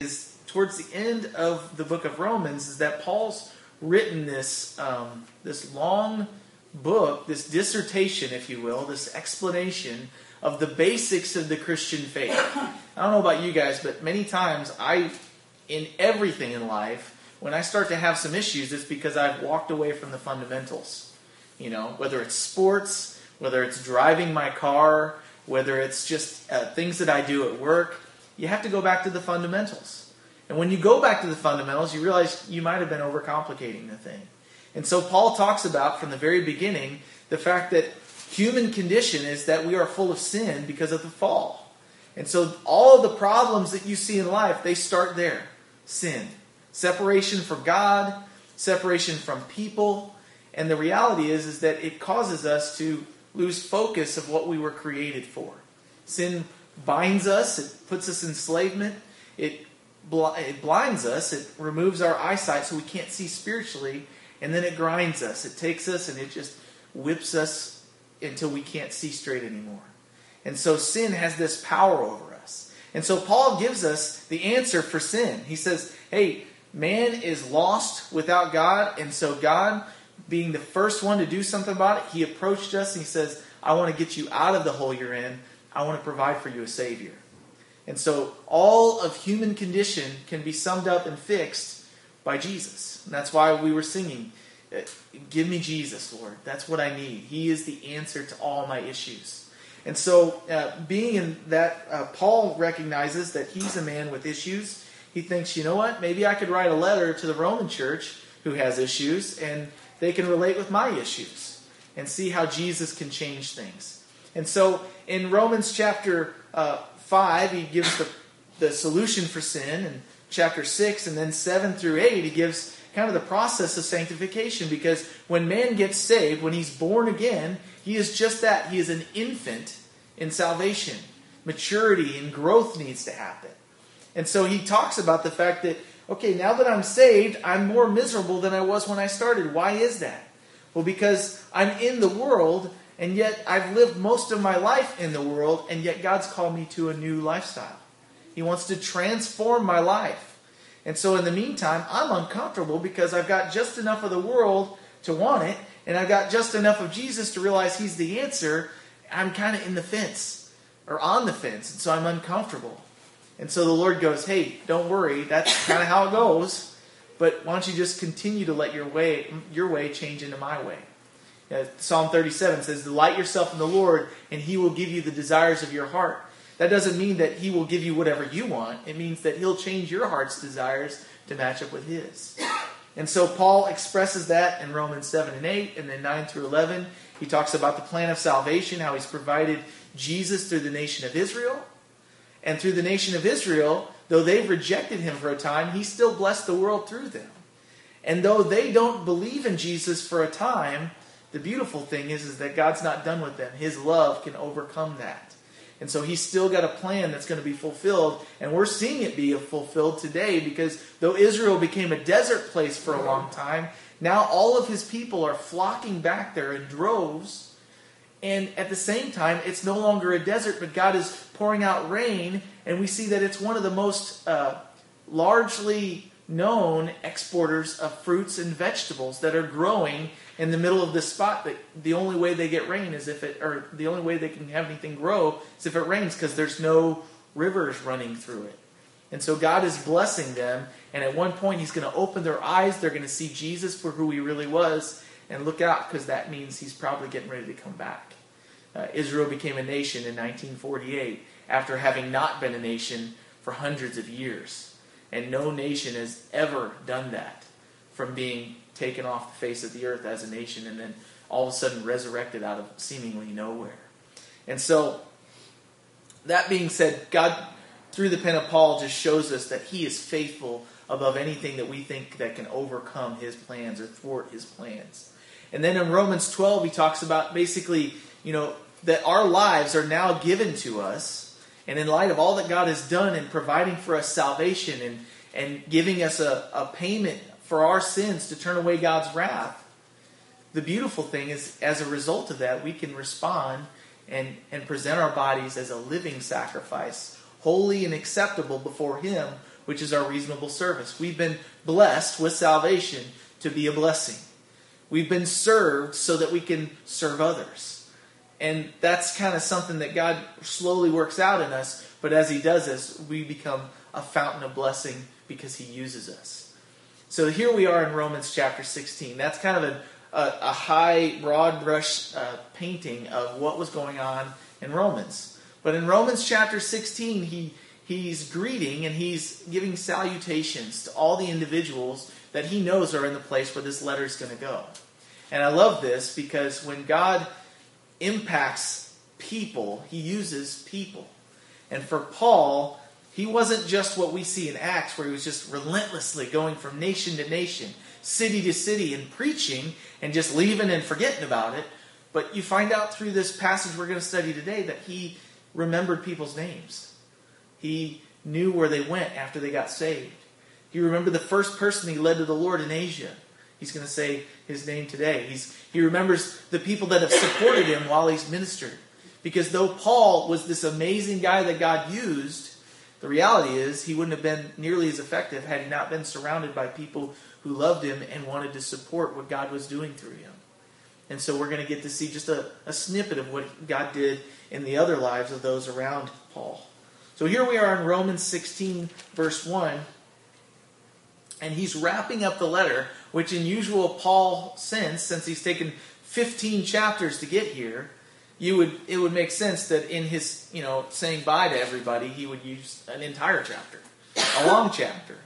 is towards the end of the book of Romans is that Paul's written this this long book, this dissertation, if you will, this explanation of the basics of the Christian faith. I don't know about you guys, but many times in everything in life, when I start to have some issues, it's because I've walked away from the fundamentals. You know, whether it's sports, whether it's driving my car, whether it's just things that I do at work, you have to go back to the fundamentals. And when you go back to the fundamentals, you realize you might have been overcomplicating the thing. And so Paul talks about, from the very beginning, the fact that human condition is that we are full of sin because of the fall. And so all of the problems that you see in life, they start there. Sin. Separation from God, separation from people. And the reality is that it causes us to lose focus of what we were created for. Sin binds us, it puts us in enslavement, it blinds us, it removes our eyesight so we can't see spiritually, and then it grinds us, it takes us and it just whips us until we can't see straight anymore. And so sin has this power over us. And so Paul gives us the answer for sin. He says, hey, man is lost without God, and so God, being the first one to do something about it, he approached us and he says, I want to get you out of the hole you're in. I want to provide for you a Savior. And so all of human condition can be summed up and fixed by Jesus. And that's why we were singing, give me Jesus, Lord. That's what I need. He is the answer to all my issues. And so being in that, Paul recognizes that he's a man with issues. He thinks, you know what, maybe I could write a letter to the Roman church who has issues, and they can relate with my issues and see how Jesus can change things. And so in Romans chapter 5, he gives the solution for sin. In chapter 6 and then 7 through 8, he gives kind of the process of sanctification. Because when man gets saved, when he's born again, he is just that. He is an infant in salvation. Maturity and growth needs to happen. And so he talks about the fact that, okay, now that I'm saved, I'm more miserable than I was when I started. Why is that? Well, because I'm in the world, and yet I've lived most of my life in the world, and yet God's called me to a new lifestyle. He wants to transform my life. And so in the meantime, I'm uncomfortable because I've got just enough of the world to want it, and I've got just enough of Jesus to realize He's the answer. I'm kind of in the fence, or on the fence, and so I'm uncomfortable. And so the Lord goes, hey, don't worry, that's kind of how it goes, but why don't you just continue to let your way change into my way. Psalm 37 says, delight yourself in the Lord, and He will give you the desires of your heart. That doesn't mean that He will give you whatever you want. It means that He'll change your heart's desires to match up with His. And so Paul expresses that in Romans 7 and 8, and then 9 through 11. He talks about the plan of salvation, how He's provided Jesus through the nation of Israel. And through the nation of Israel, though they've rejected Him for a time, He still blessed the world through them. And though they don't believe in Jesus for a time, the beautiful thing is that God's not done with them. His love can overcome that. And so He's still got a plan that's going to be fulfilled. And we're seeing it be fulfilled today, because though Israel became a desert place for a long time, now all of His people are flocking back there in droves. And at the same time, it's no longer a desert, but God is pouring out rain, and we see that it's one of the most largely known exporters of fruits and vegetables that are growing in the middle of this spot. That the only way they get rain is if it, or the only way they can have anything grow is if it rains, because there's no rivers running through it. And so God is blessing them, and at one point He's going to open their eyes. They're going to see Jesus for who He really was. And look out, because that means He's probably getting ready to come back. Israel became a nation in 1948 after having not been a nation for hundreds of years. And no nation has ever done that, from being taken off the face of the earth as a nation and then all of a sudden resurrected out of seemingly nowhere. And so, that being said, God, through the pen of Paul, just shows us that He is faithful above anything that we think that can overcome His plans or thwart His plans. And then in Romans 12, he talks about basically, you know, that our lives are now given to us. And in light of all that God has done in providing for us salvation and giving us a payment for our sins to turn away God's wrath, the beautiful thing is, as a result of that, we can respond and present our bodies as a living sacrifice, holy and acceptable before Him, which is our reasonable service. We've been blessed with salvation to be a blessing. We've been served so that we can serve others. And that's kind of something that God slowly works out in us, but as He does this, we become a fountain of blessing because He uses us. So here we are in Romans chapter 16. That's kind of a high, broad brush painting of what was going on in Romans. But in Romans chapter 16, he's greeting and he's giving salutations to all the individuals that he knows are in the place where this letter is going to go. And I love this because when God impacts people, He uses people. And for Paul, he wasn't just what we see in Acts, where he was just relentlessly going from nation to nation, city to city, and preaching and just leaving and forgetting about it. But you find out through this passage we're going to study today that he remembered people's names. He knew where they went after they got saved. He remembered the first person he led to the Lord in Asia. He's going to say his name today. He remembers the people that have supported him while he's ministered. Because though Paul was this amazing guy that God used, the reality is he wouldn't have been nearly as effective had he not been surrounded by people who loved him and wanted to support what God was doing through him. And so we're going to get to see just a snippet of what God did in the other lives of those around Paul. So here we are in Romans 16, verse 1. And he's wrapping up the letter, which in usual Paul sense, since he's taken 15 chapters to get here, it would make sense that in his saying bye to everybody, he would use an entire chapter, a long chapter.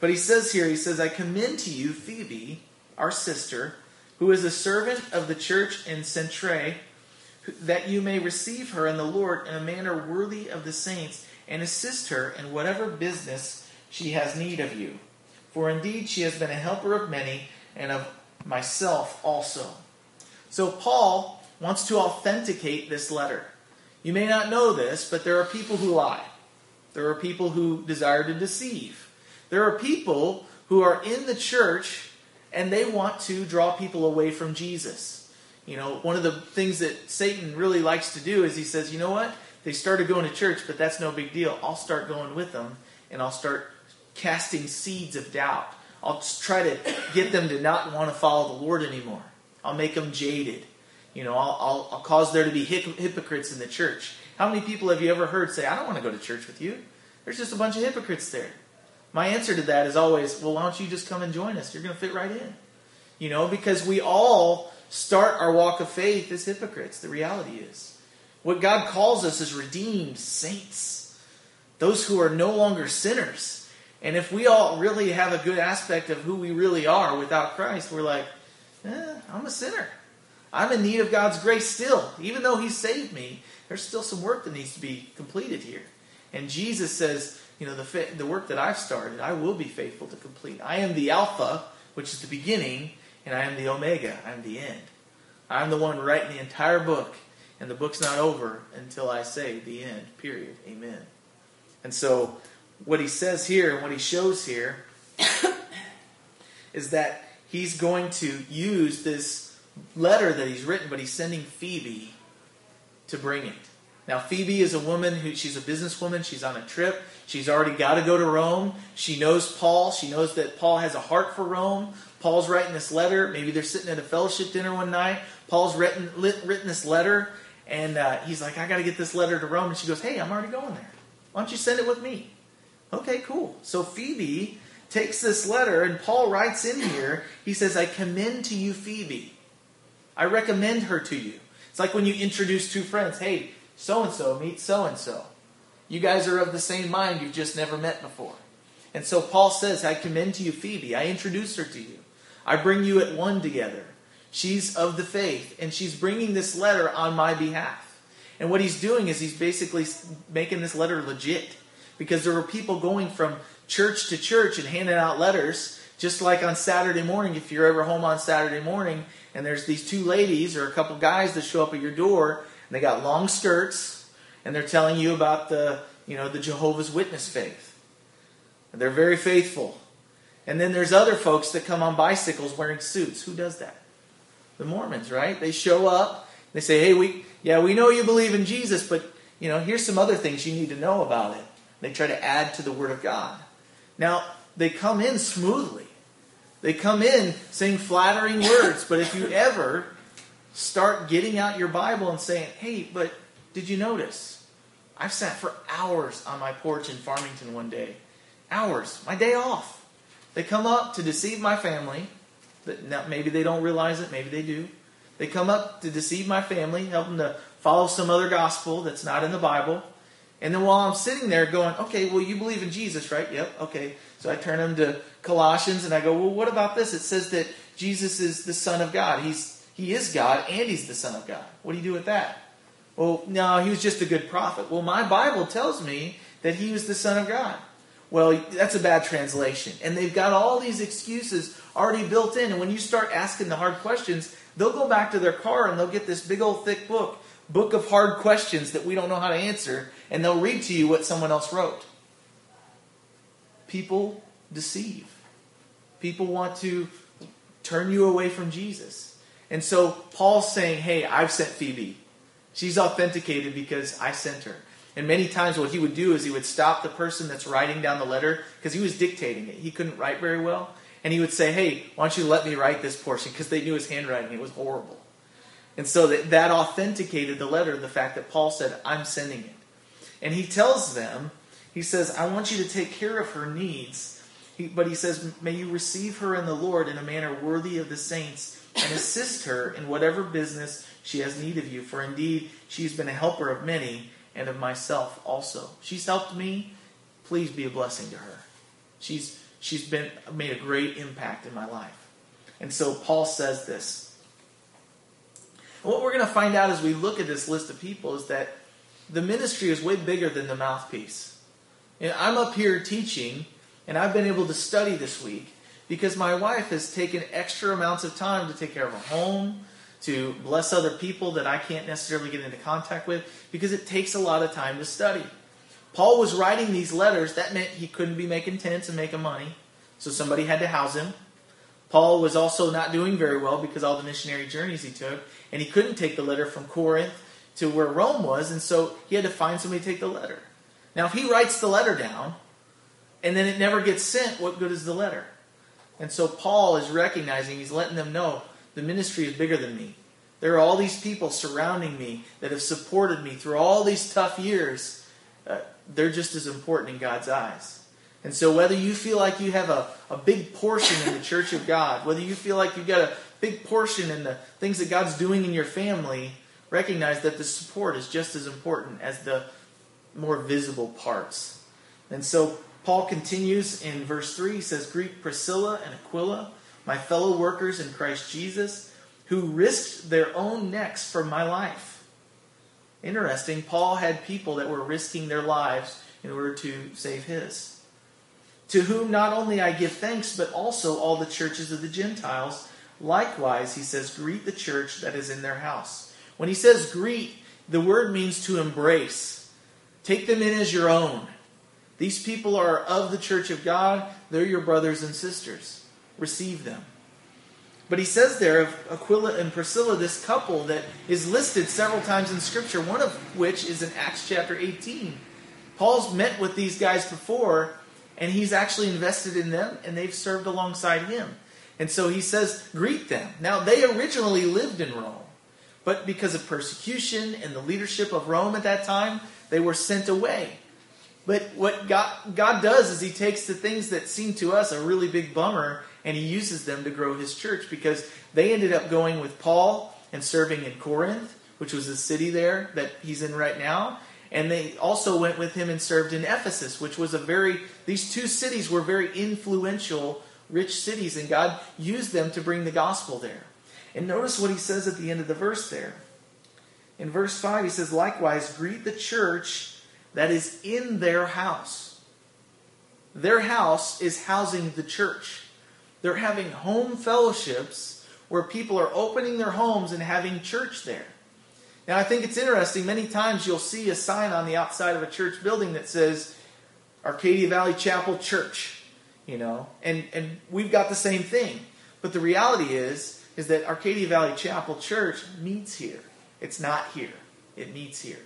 But he says here, "I commend to you Phoebe, our sister, who is a servant of the church in Centrae, that you may receive her in the Lord in a manner worthy of the saints, and assist her in whatever business she has need of you. For indeed she has been a helper of many, and of myself also." So Paul wants to authenticate this letter. You may not know this, but there are people who lie. There are people who desire to deceive. There are people who are in the church, and they want to draw people away from Jesus. One of the things that Satan really likes to do is he says, you know what? They started going to church, but that's no big deal. I'll start going with them, and I'll start casting seeds of doubt. I'll just try to get them to not want to follow the Lord anymore. I'll make them jaded. I'll cause there to be hypocrites in the church. How many people have you ever heard say, "I don't want to go to church with you. There's just a bunch of hypocrites there." My answer to that is always, well, why don't you just come and join us? You're going to fit right in. Because we all start our walk of faith as hypocrites. The reality is, what God calls us is redeemed saints, those who are no longer sinners. And if we all really have a good aspect of who we really are without Christ, we're like, I'm a sinner. I'm in need of God's grace still. Even though He saved me, there's still some work that needs to be completed here. And Jesus says, the work that I've started, I will be faithful to complete. I am the Alpha, which is the beginning, and I am the Omega. I'm the end. I'm the one writing the entire book, and the book's not over until I say the end, period. Amen. And so what he says here and what he shows here is that he's going to use this letter that he's written, but he's sending Phoebe to bring it. Now, Phoebe is a woman she's a businesswoman. She's on a trip. She's already got to go to Rome. She knows Paul. She knows that Paul has a heart for Rome. Paul's writing this letter. Maybe they're sitting at a fellowship dinner one night. Paul's written this letter, and he's like, "I got to get this letter to Rome." And she goes, "Hey, I'm already going there. Why don't you send it with me?" Okay, cool. So Phoebe takes this letter, and Paul writes in here, he says, "I commend to you Phoebe." I recommend her to you. It's like when you introduce two friends. Hey, so-and-so, meet so-and-so. You guys are of the same mind. You've just never met before. And so Paul says, "I commend to you Phoebe. I introduce her to you. I bring you at one together. She's of the faith, and she's bringing this letter on my behalf." And what he's doing is he's basically making this letter legit. Because there were people going from church to church and handing out letters, just like on Saturday morning, if you're ever home on Saturday morning, and there's these two ladies or a couple guys that show up at your door, and they got long skirts, and they're telling you about the Jehovah's Witness faith. And they're very faithful. And then there's other folks that come on bicycles wearing suits. Who does that? The Mormons, right? They show up, they say, "Hey, we know you believe in Jesus, but here's some other things you need to know about it." They try to add to the Word of God. Now, they come in smoothly. They come in saying flattering words. But if you ever start getting out your Bible and saying, hey, but did you notice? I've sat for hours on my porch in Farmington one day. Hours. My day off. They come up to deceive my family. Maybe they don't realize it. Maybe they do. They come up to deceive my family, help them to follow some other gospel that's not in the Bible. And then while I'm sitting there going, okay, well, you believe in Jesus, right? Yep, okay. So I turn them to Colossians and I go, well, what about this? It says that Jesus is the Son of God. He is God and He's the Son of God. What do you do with that? Well, no, He was just a good prophet. Well, my Bible tells me that He was the Son of God. Well, that's a bad translation. And they've got all these excuses already built in. And when you start asking the hard questions, they'll go back to their car and they'll get this big old thick book of hard questions that we don't know how to answer, and they'll read to you what someone else wrote. People deceive. People want to turn you away from Jesus. And so Paul's saying, hey, I've sent Phoebe. She's authenticated because I sent her. And many times what he would do is he would stop the person that's writing down the letter because he was dictating it. He couldn't write very well. And he would say, hey, why don't you let me write this portion? Because they knew his handwriting. It was horrible. And so that authenticated the letter, the fact that Paul said, I'm sending it. And he tells them, he says, I want you to take care of her needs. But he says, may you receive her in the Lord in a manner worthy of the saints and assist her in whatever business she has need of you. For indeed, she's been a helper of many and of myself also. She's helped me. Please be a blessing to her. She's been made a great impact in my life. And so Paul says this. And what we're going to find out as we look at this list of people is that the ministry is way bigger than the mouthpiece. And I'm up here teaching, and I've been able to study this week because my wife has taken extra amounts of time to take care of a home, to bless other people that I can't necessarily get into contact with, because it takes a lot of time to study. Paul was writing these letters. That meant he couldn't be making tents and making money, so somebody had to house him. Paul was also not doing very well because all the missionary journeys he took, and he couldn't take the letter from Corinth to where Rome was, and so he had to find somebody to take the letter. Now, if he writes the letter down, and then it never gets sent, what good is the letter? And so Paul is recognizing, he's letting them know, the ministry is bigger than me. There are all these people surrounding me that have supported me through all these tough years. They're just as important in God's eyes. And so whether you feel like you have a big portion in the church of God, whether you feel like you've got a big portion in the things that God's doing in your family, recognize that the support is just as important as the more visible parts. And so Paul continues in verse 3. He says, greet Priscilla and Aquila, my fellow workers in Christ Jesus, who risked their own necks for my life. Interesting, Paul had people that were risking their lives in order to save his. To whom not only I give thanks, but also all the churches of the Gentiles. Likewise, he says, greet the church that is in their house. When he says greet, the word means to embrace. Take them in as your own. These people are of the church of God. They're your brothers and sisters. Receive them. But he says there of Aquila and Priscilla, this couple that is listed several times in Scripture, one of which is in Acts chapter 18. Paul's met with these guys before, and he's actually invested in them, and they've served alongside him. And so he says, greet them. Now, they originally lived in Rome, but because of persecution and the leadership of Rome at that time, they were sent away. But what God does is He takes the things that seem to us a really big bummer, and He uses them to grow His church, because they ended up going with Paul and serving in Corinth, which was the city there that he's in right now. And they also went with him and served in Ephesus, which was these two cities were very influential, rich cities, and God used them to bring the gospel there. And notice what he says at the end of the verse there. In verse 5, he says, likewise, greet the church that is in their house. Their house is housing the church. They're having home fellowships where people are opening their homes and having church there. Now, I think it's interesting. Many times you'll see a sign on the outside of a church building that says Arcadia Valley Chapel Church, and we've got the same thing. But the reality is that Arcadia Valley Chapel Church meets here. It's not here. It meets here.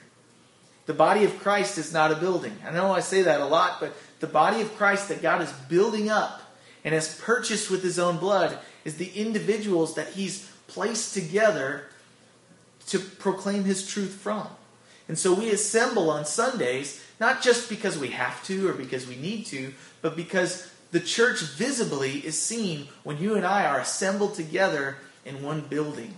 The body of Christ is not a building. I know I say that a lot, but The body of Christ that God is building up and has purchased with his own blood is the individuals that he's placed together to proclaim his truth from. And so we assemble on Sundays, not just because we have to or because we need to, but because the church visibly is seen when you and I are assembled together in one building,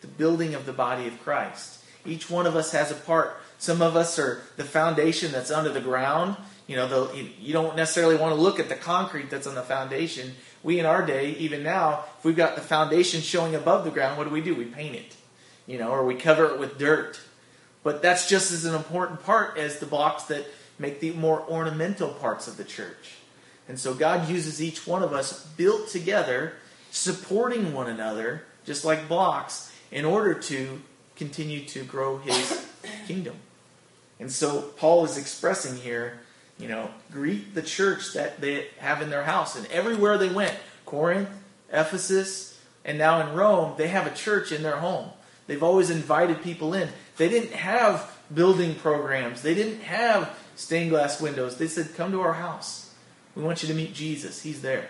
the building of the body of Christ. Each one of us has a part. Some of us are the foundation that's under the ground. You know, you don't necessarily want to look at the concrete that's on the foundation. We in our day, even now, if we've got the foundation showing above the ground, what do? We paint it, you know, or we cover it with dirt. But that's just as an important part as the blocks that make the more ornamental parts of the church. And so God uses each one of us built together, supporting one another, just like blocks, in order to continue to grow his kingdom. And so Paul is expressing here, you know, greet the church that they have in their house. And everywhere they went, Corinth, Ephesus, and now in Rome, they have a church in their home. They've always invited people in. They didn't have building programs. They didn't have stained glass windows. They said, come to our house. We want you to meet Jesus. He's there.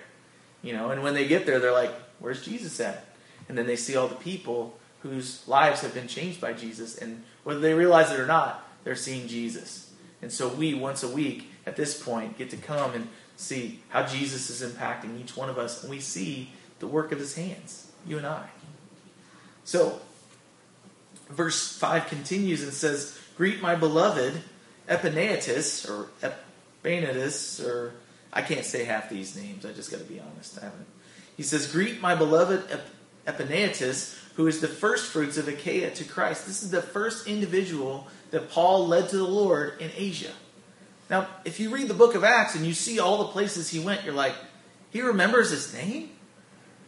You know, and when they get there, they're like, where's Jesus at? And then they see all the people whose lives have been changed by Jesus. And whether they realize it or not, they're seeing Jesus. And so we, once a week, at this point, get to come and see how Jesus is impacting each one of us. And we see the work of his hands, you and I. So, verse 5 continues and says, greet my beloved Epaenetus, or I can't say half these names, I just got to be honest, I haven't. He says, greet my beloved Epaenetus, who is the first fruits of Achaia to Christ. This is the first individual that Paul led to the Lord in Asia. Now, if you read the book of Acts and you see all the places he went, you're like, he remembers his name?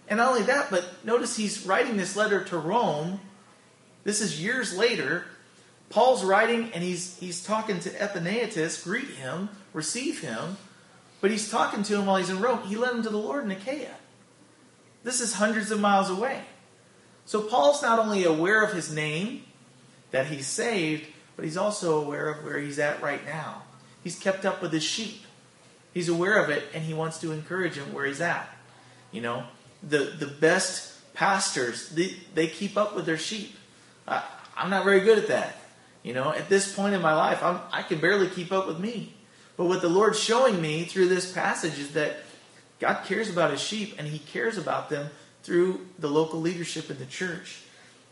And not only that, but notice he's writing this letter to Rome. This is years later. Paul's writing and he's talking to Epaenetus, greet him, receive him, but he's talking to him while he's in Rome. He led him to the Lord in Achaia. This is hundreds of miles away. So Paul's not only aware of his name, that he's saved, but he's also aware of where he's at right now. He's kept up with his sheep. He's aware of it, and he wants to encourage him where he's at. You know, the best pastors, they keep up with their sheep. I'm not very good at that. You know, at this point in my life, I can barely keep up with me. But what the Lord's showing me through this passage is that God cares about his sheep, and he cares about them through the local leadership in the church.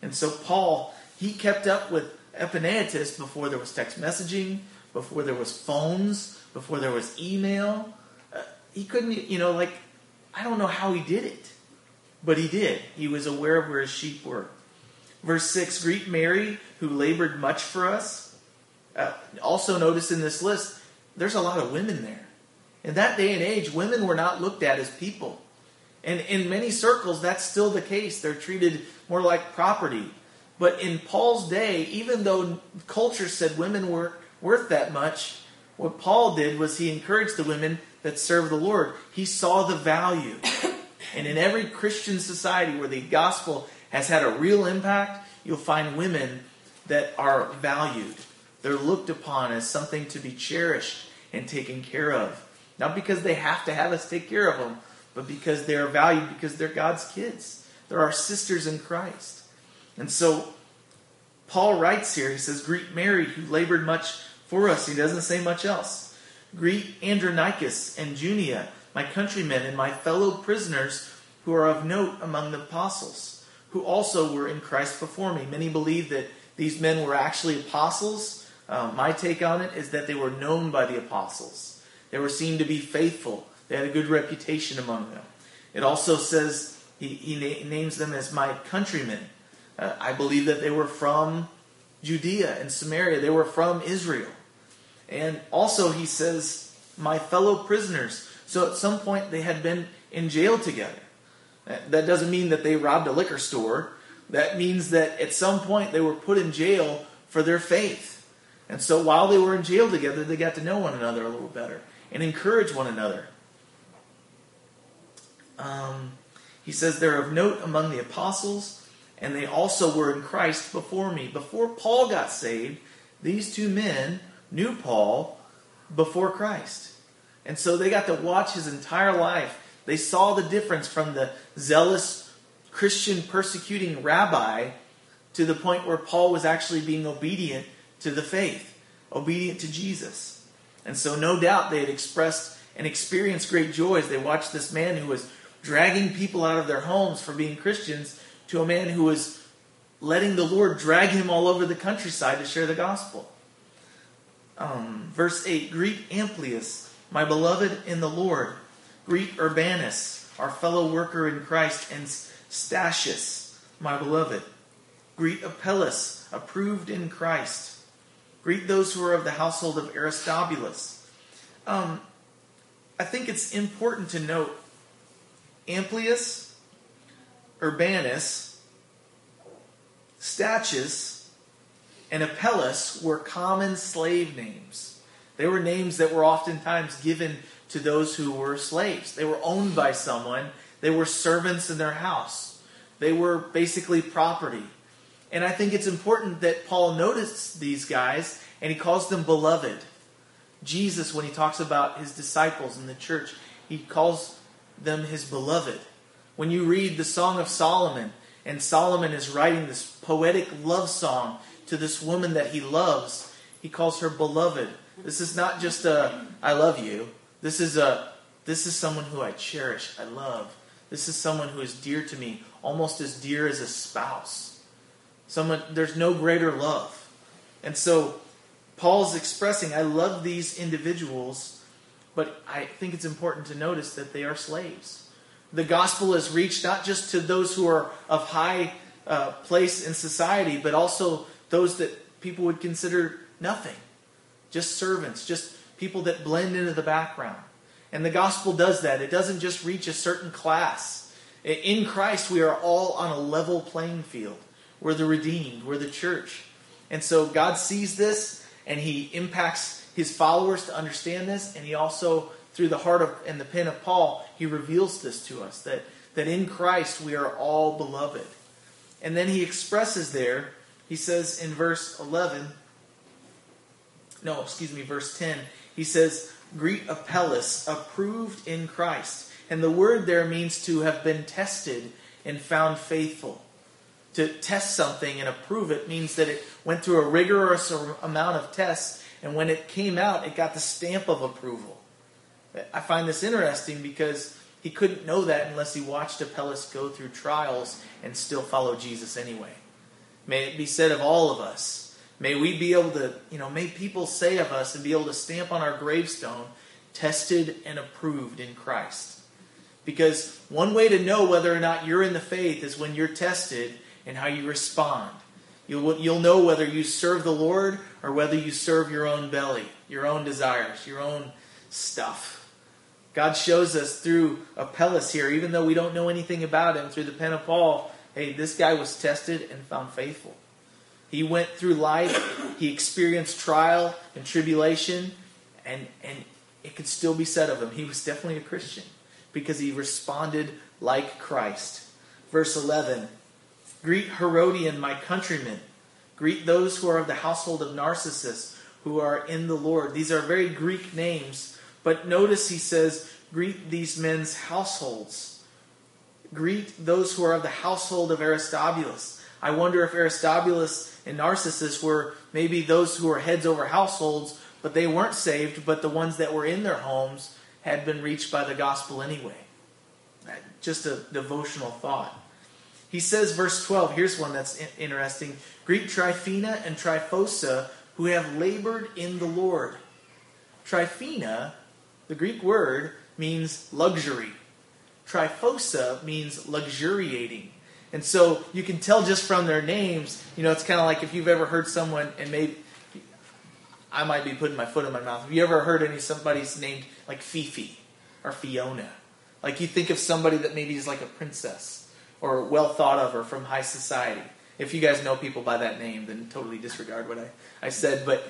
And so Paul, he kept up with Epaenetus before there was text messaging, before there was phones, before there was email. He couldn't, you know, like, I don't know how he did it. But he did. He was aware of where his sheep were. Verse 6, greet Mary, who labored much for us. Also notice in this list, there's a lot of women there. In that day and age, women were not looked at as people. And in many circles, that's still the case. They're treated more like property. But in Paul's day, even though culture said women were worth that much, what Paul did was he encouraged the women that served the Lord. He saw the value. And in every Christian society where the gospel has had a real impact, you'll find women that are valued. They're looked upon as something to be cherished and taken care of. Not because they have to have us take care of them, but because they are valued, because they're God's kids. They're our sisters in Christ. And so, Paul writes here, he says, greet Mary, who labored much for us. He doesn't say much else. Greet Andronicus and Junia, my countrymen and my fellow prisoners, who are of note among the apostles, who also were in Christ before me. Many believe that these men were actually apostles. My take on it is that they were known by the apostles. They were seen to be faithful. They had a good reputation among them. It also says he names them as my countrymen. I believe that they were from Judea and Samaria. They were from Israel. And also he says, my fellow prisoners. So at some point they had been in jail together. That doesn't mean that they robbed a liquor store. That means that at some point they were put in jail for their faith. And so while they were in jail together, they got to know one another a little better and encourage one another. He says, they're of note among the apostles, and they also were in Christ before me. Before Paul got saved, these two men knew Paul before Christ. And so they got to watch his entire life. They saw the difference from the zealous Christian persecuting rabbi to the point where Paul was actually being obedient to the faith, obedient to Jesus. And so no doubt they had expressed and experienced great joy as they watched this man who was dragging people out of their homes for being Christians to a man who was letting the Lord drag him all over the countryside to share the gospel. Verse 8, greet Amplius, my beloved in the Lord. Greet Urbanus, our fellow worker in Christ, and Stachius, my beloved. Greet Apelles, approved in Christ. Greet those who are of the household of Aristobulus. I think it's important to note Amplius, Urbanus, Stachius, and Apelles were common slave names. They were names that were oftentimes given to those who were slaves. They were owned by someone. They were servants in their house. They were basically property. And I think it's important that Paul noticed these guys and he calls them beloved. Jesus, when he talks about his disciples in the church, he calls them his beloved. When you read the Song of Solomon, and Solomon is writing this poetic love song to this woman that he loves, he calls her beloved. This is not just a, I love you. This is someone who I cherish, I love. This is someone who is dear to me, almost as dear as a spouse. Someone, there's no greater love. And so Paul's expressing, I love these individuals, but I think it's important to notice that they are slaves. The gospel is reached not just to those who are of high place in society, but also those that people would consider nothing. Just servants. Just people that blend into the background. And the gospel does that. It doesn't just reach a certain class. In Christ, we are all on a level playing field. We're the redeemed. We're the church. And so God sees this, and he impacts his followers to understand this. And he also, through the heart of, and the pen of Paul, he reveals this to us. That in Christ, we are all beloved. And then he expresses there, he says in verse 10, he says, greet Apelles, approved in Christ. And the word there means to have been tested and found faithful. To test something and approve it means that it went through a rigorous amount of tests, and when it came out, it got the stamp of approval. I find this interesting because he couldn't know that unless he watched Apelles go through trials and still follow Jesus anyway. May it be said of all of us. May we be able to, may people say of us and be able to stamp on our gravestone, tested and approved in Christ. Because one way to know whether or not you're in the faith is when you're tested and how you respond. You'll know whether you serve the Lord or whether you serve your own belly, your own desires, your own stuff. God shows us through Apelles here, even though we don't know anything about him, through the pen of Paul, hey, this guy was tested and found faithful. He went through life, he experienced trial and tribulation, and it could still be said of him, he was definitely a Christian because he responded like Christ. Verse 11, greet Herodian, my countrymen. Greet those who are of the household of Narcissus, who are in the Lord. These are very Greek names, but notice he says, greet these men's households. Greet those who are of the household of Aristobulus. I wonder if Aristobulus and Narcissus were maybe those who were heads over households, but they weren't saved, but the ones that were in their homes had been reached by the gospel anyway. Just a devotional thought. He says, verse 12, here's one that's interesting. Greet Tryphena and Tryphosa, who have labored in the Lord. Tryphena, the Greek word, means luxury. Tryphosa means luxuriating. And so you can tell just from their names, it's kind of like if you've ever heard someone, and maybe I might be putting my foot in my mouth. Have you ever heard somebody's named like Fifi or Fiona? Like you think of somebody that maybe is like a princess or well thought of or from high society. If you guys know people by that name, then totally disregard what I said. But,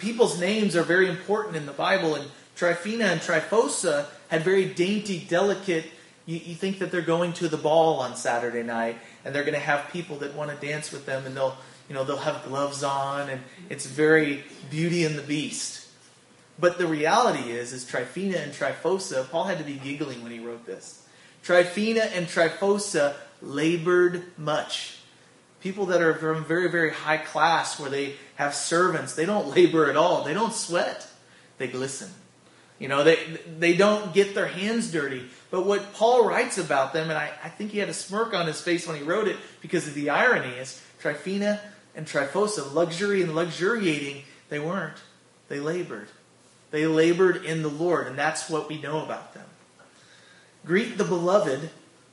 people's names are very important in the Bible, and Tryphena and Tryphosa had very dainty, delicate, you think that they're going to the ball on Saturday night and they're going to have people that want to dance with them and they'll have gloves on and it's very Beauty and the Beast. But the reality is Tryphena and Tryphosa, Paul had to be giggling when he wrote this. Tryphena and Tryphosa labored much. People that are from very, very high class where they have servants, they don't labor at all. They don't sweat. They glisten. You know, they don't get their hands dirty. But what Paul writes about them, and I think he had a smirk on his face when he wrote it because of the irony, is Tryphena and Tryphosa, luxury and luxuriating, they weren't. They labored. They labored in the Lord, and that's what we know about them. Greet the beloved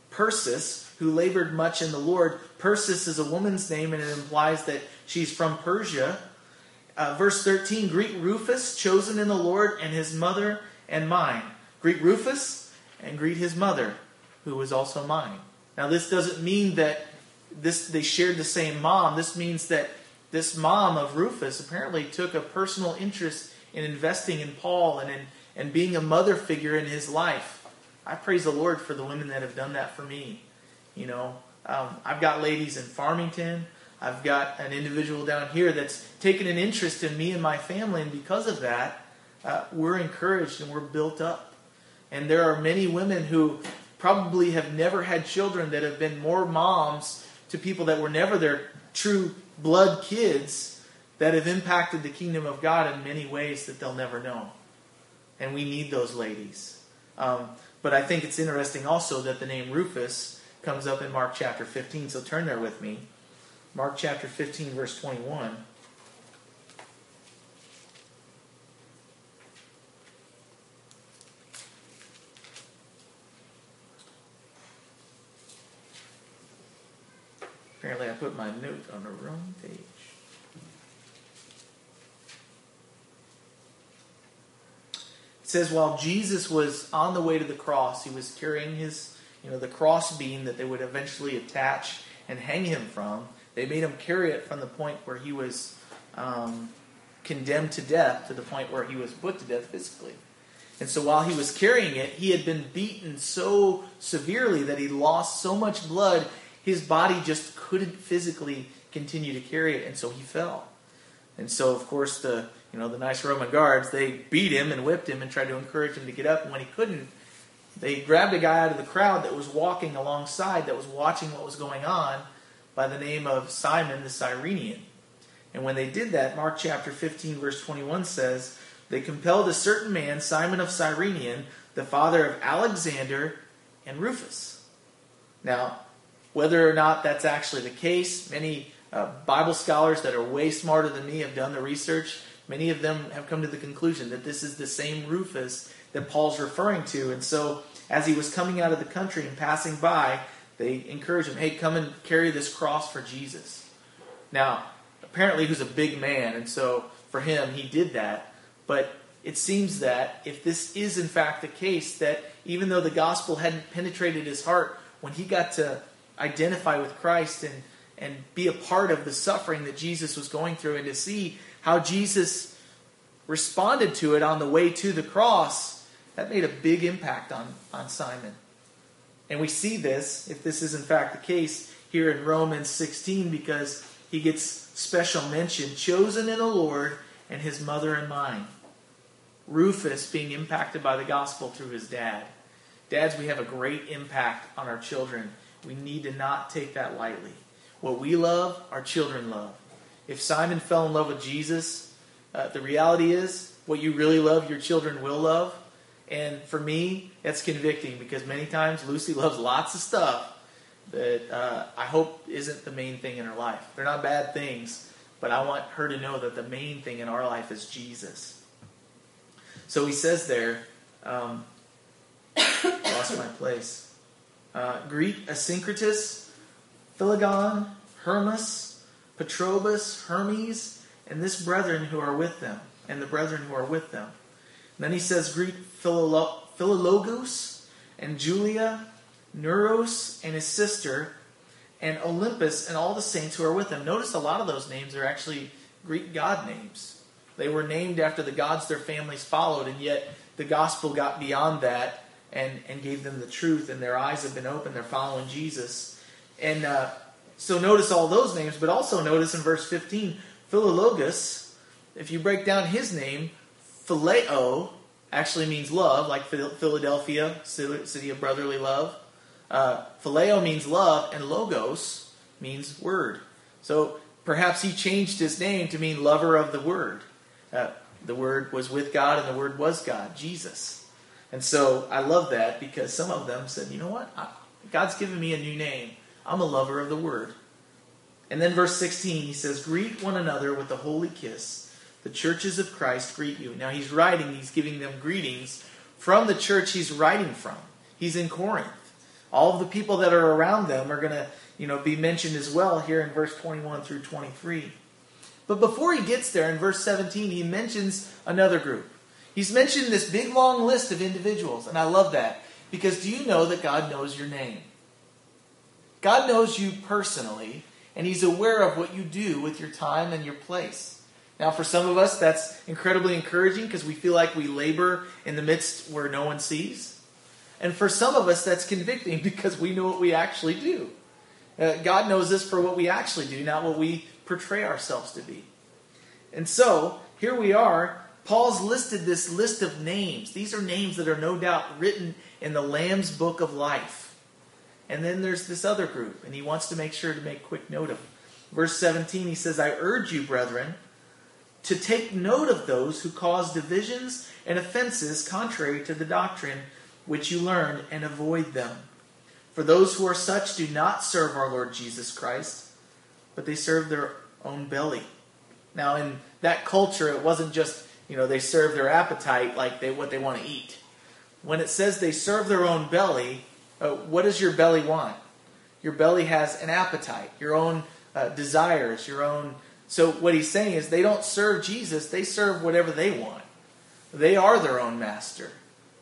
Persis, who labored much in the Lord. Persis is a woman's name, and it implies that she's from Persia. Verse 13, greet Rufus, chosen in the Lord, and his mother and mine. Greet Rufus and greet his mother, who was also mine. Now this doesn't mean that they shared the same mom. This means that this mom of Rufus apparently took a personal interest in investing in Paul and in being a mother figure in his life. I praise the Lord for the women that have done that for me. You know, I've got ladies in Farmington. I've got an individual down here that's taken an interest in me and my family, and because of that, we're encouraged and we're built up. And there are many women who probably have never had children that have been more moms to people that were never their true blood kids that have impacted the kingdom of God in many ways that they'll never know. And we need those ladies. But I think it's interesting also that the name Rufus comes up in Mark chapter 15, so turn there with me. Mark chapter 15, verse 21. Apparently I put my note on the wrong page. It says, while Jesus was on the way to the cross, he was carrying his, the cross beam that they would eventually attach and hang him from. They made him carry it from the point where he was condemned to death to the point where he was put to death physically. And so while he was carrying it, he had been beaten so severely that he lost so much blood, his body just couldn't physically continue to carry it, and so he fell. And so, of course, the nice Roman guards, they beat him and whipped him and tried to encourage him to get up. And when he couldn't, they grabbed a guy out of the crowd that was walking alongside, that was watching what was going on, by the name of Simon the Cyrenian. And when they did that, Mark chapter 15, verse 21 says, they compelled a certain man, Simon of Cyrenian, the father of Alexander and Rufus. Now, whether or not that's actually the case, many Bible scholars that are way smarter than me have done the research. Many of them have come to the conclusion that this is the same Rufus that Paul's referring to. And so, as he was coming out of the country and passing by, they encourage him, hey, come and carry this cross for Jesus. Now, apparently he's a big man, and so for him, he did that. But it seems that if this is in fact the case, that even though the gospel hadn't penetrated his heart, when he got to identify with Christ and be a part of the suffering that Jesus was going through and to see how Jesus responded to it on the way to the cross, that made a big impact on Simon. And we see this, if this is in fact the case, here in Romans 16, because he gets special mention, chosen in the Lord and his mother and mine. Rufus being impacted by the gospel through his dad. Dads, we have a great impact on our children. We need to not take that lightly. What we love, our children love. If Simon fell in love with Jesus, the reality is, what you really love, your children will love. And for me, that's convicting because many times Lucy loves lots of stuff that I hope isn't the main thing in her life. They're not bad things, but I want her to know that the main thing in our life is Jesus. So he says there, lost my place. Greet Asyncritus, Philegon, Hermas, Patrobus, Hermes, and this brethren who are with them, and the brethren who are with them. And then he says, greet Philologos and Julia, Neuros and his sister, and Olympus and all the saints who are with them. Notice a lot of those names are actually Greek god names. They were named after the gods their families followed, and yet the gospel got beyond that and gave them the truth, and their eyes have been opened. They're following Jesus. And so notice all those names, but also notice in verse 15, Philologos, if you break down his name, phileo actually means love, like Philadelphia, city of brotherly love. Phileo means love, and logos means word. So perhaps he changed his name to mean lover of the word. The word was with God, and the word was God, Jesus. And so I love that, because some of them said, you know what? God's given me a new name. I'm a lover of the word. And then verse 16, he says, greet one another with a holy kiss. The churches of Christ greet you. Now he's writing, he's giving them greetings from the church he's writing from. He's in Corinth. All of the people that are around them are going to, be mentioned as well here in verse 21 through 23. But before he gets there, in verse 17, he mentions another group. He's mentioned this big long list of individuals, and I love that. Because do you know that God knows your name? God knows you personally, and he's aware of what you do with your time and your place. Now, for some of us, that's incredibly encouraging because we feel like we labor in the midst where no one sees. And for some of us, that's convicting because we know what we actually do. God knows us for what we actually do, not what we portray ourselves to be. And so, here we are. Paul's listed this list of names. These are names that are no doubt written in the Lamb's Book of Life. And then there's this other group, and he wants to make sure to make quick note of them. Verse 17, he says, I urge you, brethren, to take note of those who cause divisions and offenses contrary to the doctrine which you learned, and avoid them. For those who are such do not serve our Lord Jesus Christ, but they serve their own belly. Now, in that culture, it wasn't just, they serve their appetite, like what they want to eat. When it says they serve their own belly, what does your belly want? Your belly has an appetite, your own desires, your own... So what he's saying is they don't serve Jesus, they serve whatever they want. They are their own master.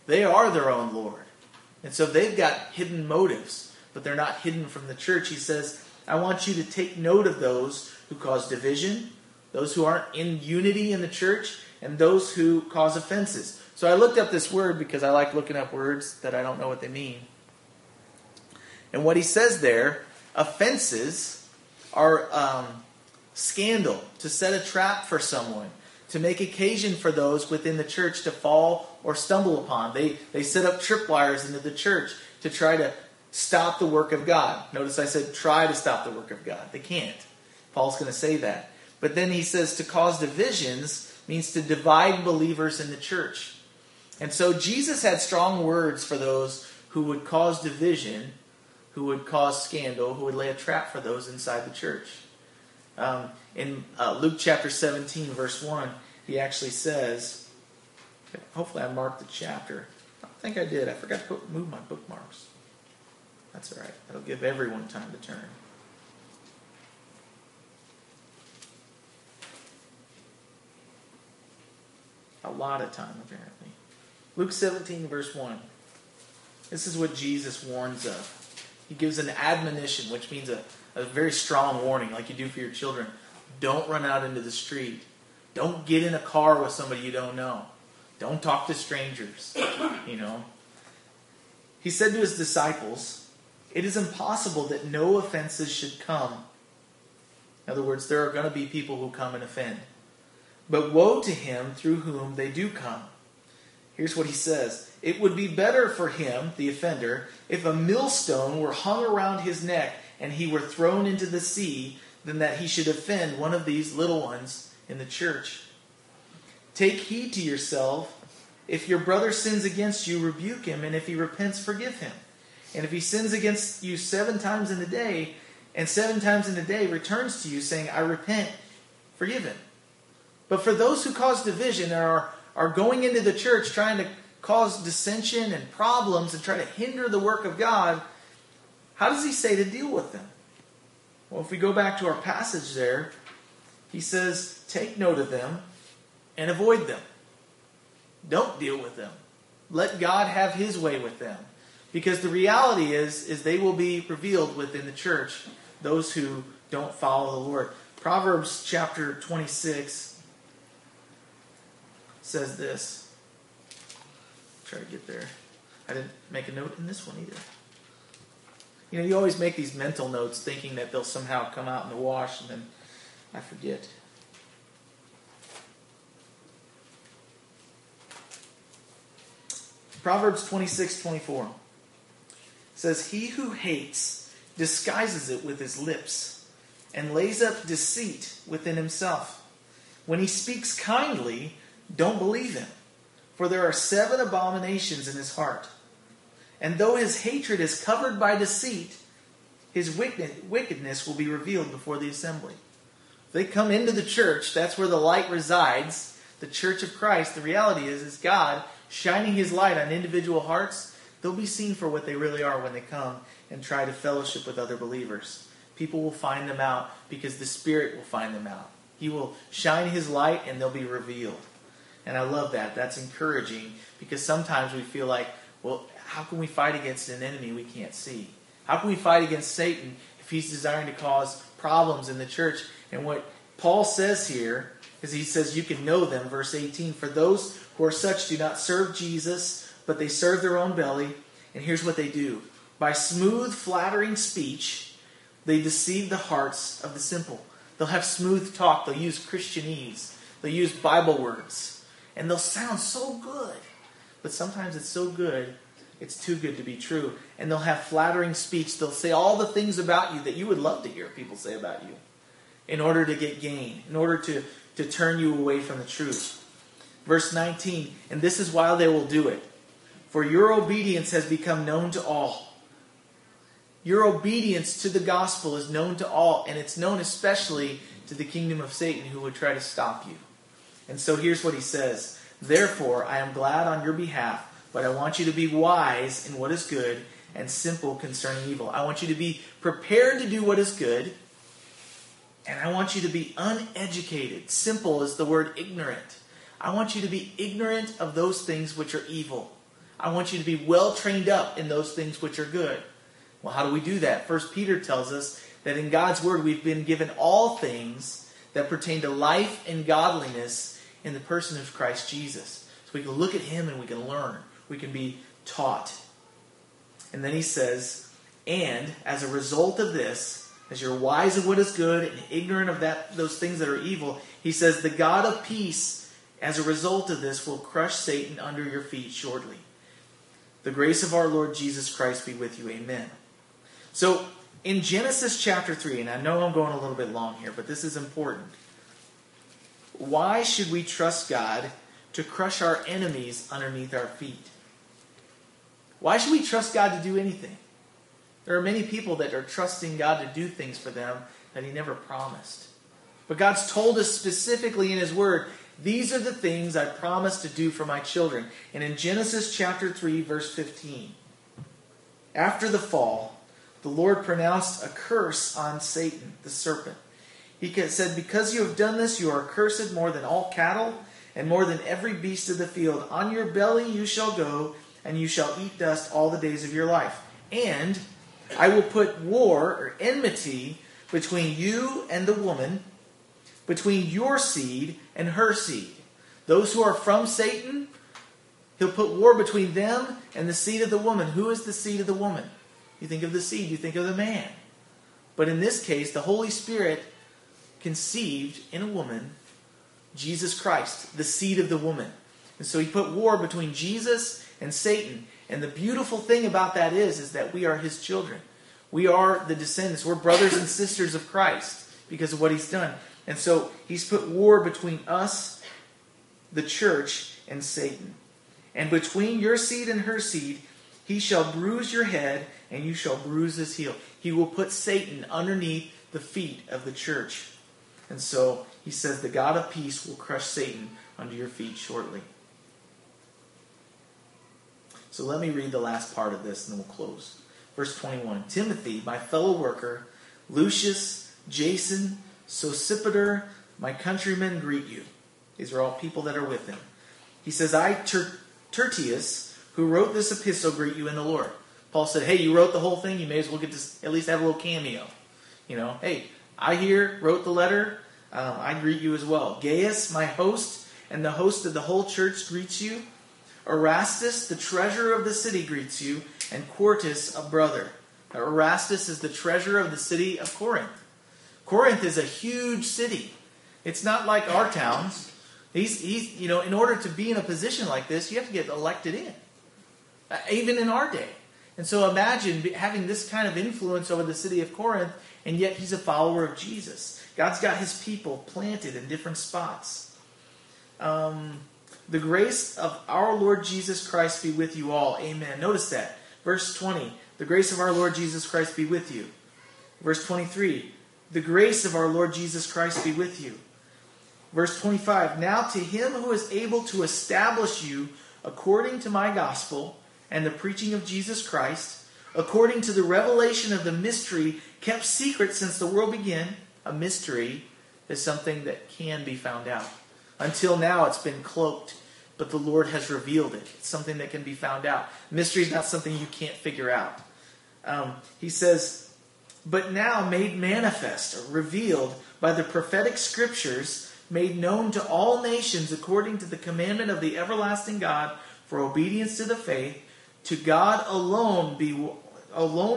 They are their own Lord. And so they've got hidden motives, but they're not hidden from the church. He says, I want you to take note of those who cause division, those who aren't in unity in the church, and those who cause offenses. So I looked up this word because I like looking up words that I don't know what they mean. And what he says there, offenses are scandal, to set a trap for someone, to make occasion for those within the church to fall or stumble upon. They set up tripwires into the church to try to stop the work of God. Notice I said try to stop the work of God. They can't. Paul's going to say that. But then he says to cause divisions means to divide believers in the church. And so Jesus had strong words for those who would cause division, who would cause scandal, who would lay a trap for those inside the church. In Luke chapter 17, verse 1, he actually says, hopefully I marked the chapter. I think I did. I forgot to move my bookmarks. That's all right. That'll give everyone time to turn. A lot of time, apparently. Luke 17, verse 1. This is what Jesus warns of. He gives an admonition, which means a very strong warning, like you do for your children. Don't run out into the street. Don't get in a car with somebody you don't know. Don't talk to strangers. He said to his disciples, it is impossible that no offenses should come. In other words, there are going to be people who come and offend. But woe to him through whom they do come. Here's what he says. It would be better for him, the offender, if a millstone were hung around his neck and he were thrown into the sea, than that he should offend one of these little ones in the church. Take heed to yourself. If your brother sins against you, rebuke him, and if he repents, forgive him. And if he sins against you 7 times in a day, and 7 times in a day returns to you saying, I repent, forgive him. But for those who cause division and are going into the church trying to cause dissension and problems and try to hinder the work of God, how does he say to deal with them? Well, if we go back to our passage there, he says, take note of them and avoid them. Don't deal with them. Let God have his way with them. Because the reality is they will be revealed within the church, those who don't follow the Lord. Proverbs chapter 26 says this. Try to get there. I didn't make a note in this one either. You always make these mental notes thinking that they'll somehow come out in the wash, and then I forget. Proverbs 26:24 says, "He who hates disguises it with his lips and lays up deceit within himself. When he speaks kindly, don't believe him, for there are 7 abominations in his heart. And though his hatred is covered by deceit, his wickedness will be revealed before the assembly." If they come into the church, that's where the light resides. The church of Christ, the reality is God shining his light on individual hearts. They'll be seen for what they really are when they come and try to fellowship with other believers. People will find them out because the Spirit will find them out. He will shine his light and they'll be revealed. And I love that. That's encouraging, because sometimes we feel like, well, how can we fight against an enemy we can't see? How can we fight against Satan if he's desiring to cause problems in the church? And what Paul says here is he says, you can know them, verse 18, "For those who are such do not serve Jesus, but they serve their own belly." And here's what they do. "By smooth, flattering speech, they deceive the hearts of the simple." They'll have smooth talk. They'll use Christianese. They'll use Bible words. And they'll sound so good. But sometimes it's so good, it's too good to be true. And they'll have flattering speech. They'll say all the things about you that you would love to hear people say about you in order to get gain, in order to turn you away from the truth. Verse 19, "And this is why they will do it. For your obedience has become known to all." Your obedience to the gospel is known to all. And it's known especially to the kingdom of Satan, who would try to stop you. And so here's what he says. "Therefore, I am glad on your behalf, but I want you to be wise in what is good and simple concerning evil." I want you to be prepared to do what is good, and I want you to be uneducated. Simple is the word ignorant. I want you to be ignorant of those things which are evil. I want you to be well trained up in those things which are good. Well, how do we do that? 1 Peter tells us that in God's word we've been given all things that pertain to life and godliness in the person of Christ Jesus. So we can look at him and we can learn. We can be taught. And then he says, "And as a result of this, as you're wise of what is good and ignorant of those things that are evil," he says, "the God of peace, as a result of this, will crush Satan under your feet shortly. The grace of our Lord Jesus Christ be with you. Amen." So in Genesis chapter 3, and I know I'm going a little bit long here, but this is important. Why should we trust God to crush our enemies underneath our feet? Why should we trust God to do anything? There are many people that are trusting God to do things for them that he never promised. But God's told us specifically in his word, "These are the things I promised to do for my children." And in Genesis chapter 3, verse 15, after the fall, the Lord pronounced a curse on Satan, the serpent. He said, "Because you have done this, you are cursed more than all cattle and more than every beast of the field. On your belly you shall go, and you shall eat dust all the days of your life. And I will put war," or enmity, "between you and the woman, between your seed and her seed." Those who are from Satan, he'll put war between them and the seed of the woman. Who is the seed of the woman? You think of the seed, you think of the man. But in this case, the Holy Spirit conceived in a woman Jesus Christ, the seed of the woman. And so he put war between Jesus and Satan. And the beautiful thing about that is that we are his children. We are the descendants. We're brothers and sisters of Christ because of what he's done. And so he's put war between us, the church, and Satan. "And between your seed and her seed, he shall bruise your head, and you shall bruise his heel." He will put Satan underneath the feet of the church. And so he says, "The God of peace will crush Satan under your feet shortly." So let me read the last part of this, and then we'll close. Verse 21, "Timothy, my fellow worker, Lucius, Jason, Sosipater, my countrymen greet you." These are all people that are with him. He says, "I, Tertius, who wrote this epistle, greet you in the Lord." Paul said, "Hey, you wrote the whole thing. You may as well get to at least have a little cameo. You know, hey, I here wrote the letter. I greet you as well. Gaius, my host, and the host of the whole church greets you. Erastus, the treasurer of the city, greets you, and Quartus, a brother." Now, Erastus is the treasurer of the city of Corinth. Corinth is a huge city. It's not like our towns. He's, in order to be in a position like this, you have to get elected in. even in our day. And so imagine having this kind of influence over the city of Corinth, and yet he's a follower of Jesus. God's got his people planted in different spots. The grace of our Lord Jesus Christ be with you all. Amen. Notice that. Verse 20, the grace of our Lord Jesus Christ be with you. Verse 23, the grace of our Lord Jesus Christ be with you. Verse 25, now to him who is able to establish you according to my gospel and the preaching of Jesus Christ, according to the revelation of the mystery kept secret since the world began. A mystery is something that can be found out. Until now it's been cloaked, but the Lord has revealed it. It's something that can be found out. Mystery is not something you can't figure out. He says, but now made manifest or revealed by the prophetic scriptures, made known to all nations according to the commandment of the everlasting God for obedience to the faith, to God alone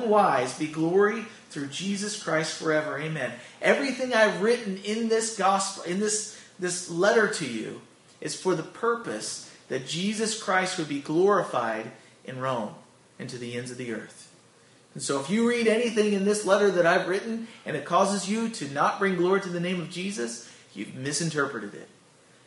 wise be glory through Jesus Christ forever. Amen. Everything I've written in this gospel, in this letter to you, is for the purpose that Jesus Christ would be glorified in Rome and to the ends of the earth. And so if you read anything in this letter that I've written and it causes you to not bring glory to the name of Jesus, you've misinterpreted it.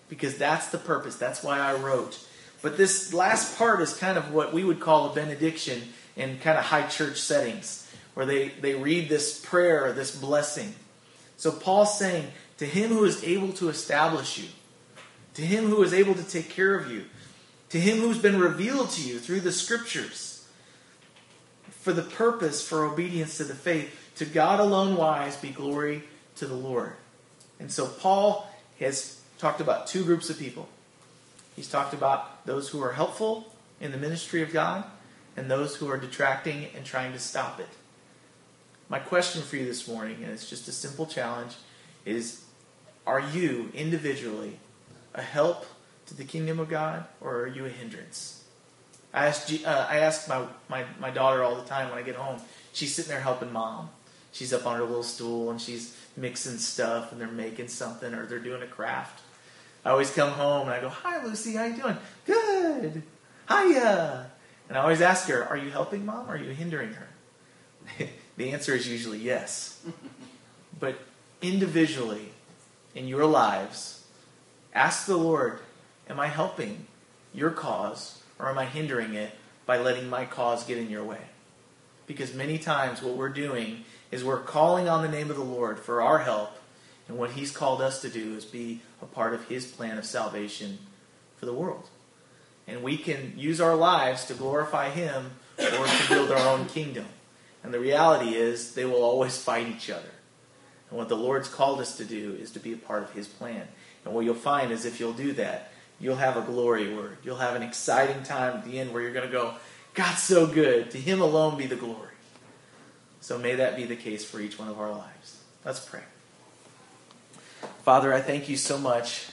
Because that's the purpose. That's why I wrote. But this last part is kind of what we would call a benediction in kind of high church settings, where they read this prayer or this blessing. So Paul's saying, to him who is able to establish you, to him who is able to take care of you, to him who's been revealed to you through the scriptures, for the purpose, for obedience to the faith, to God alone wise be glory to the Lord. And so Paul has talked about two groups of people. He's talked about those who are helpful in the ministry of God and those who are detracting and trying to stop it. My question for you this morning, and it's just a simple challenge, is, are you individually a help to the kingdom of God, or are you a hindrance? I ask my daughter all the time when I get home. She's sitting there helping mom. She's up on her little stool and she's mixing stuff and they're making something or they're doing a craft. I always come home and I go, hi, Lucy, how you doing? Good. Hiya. And I always ask her, are you helping mom or are you hindering her? The answer is usually yes. But individually, in your lives, ask the Lord, am I helping your cause or am I hindering it by letting my cause get in your way? Because many times what we're doing is we're calling on the name of the Lord for our help, and what he's called us to do is be a part of his plan of salvation for the world. And we can use our lives to glorify him or to build our own kingdom. And the reality is they will always fight each other. And what the Lord's called us to do is to be a part of his plan. And what you'll find is if you'll do that, you'll have a glory word. You'll have an exciting time at the end where you're going to go, God's so good. To him alone be the glory. So may that be the case for each one of our lives. Let's pray. Father, I thank you so much.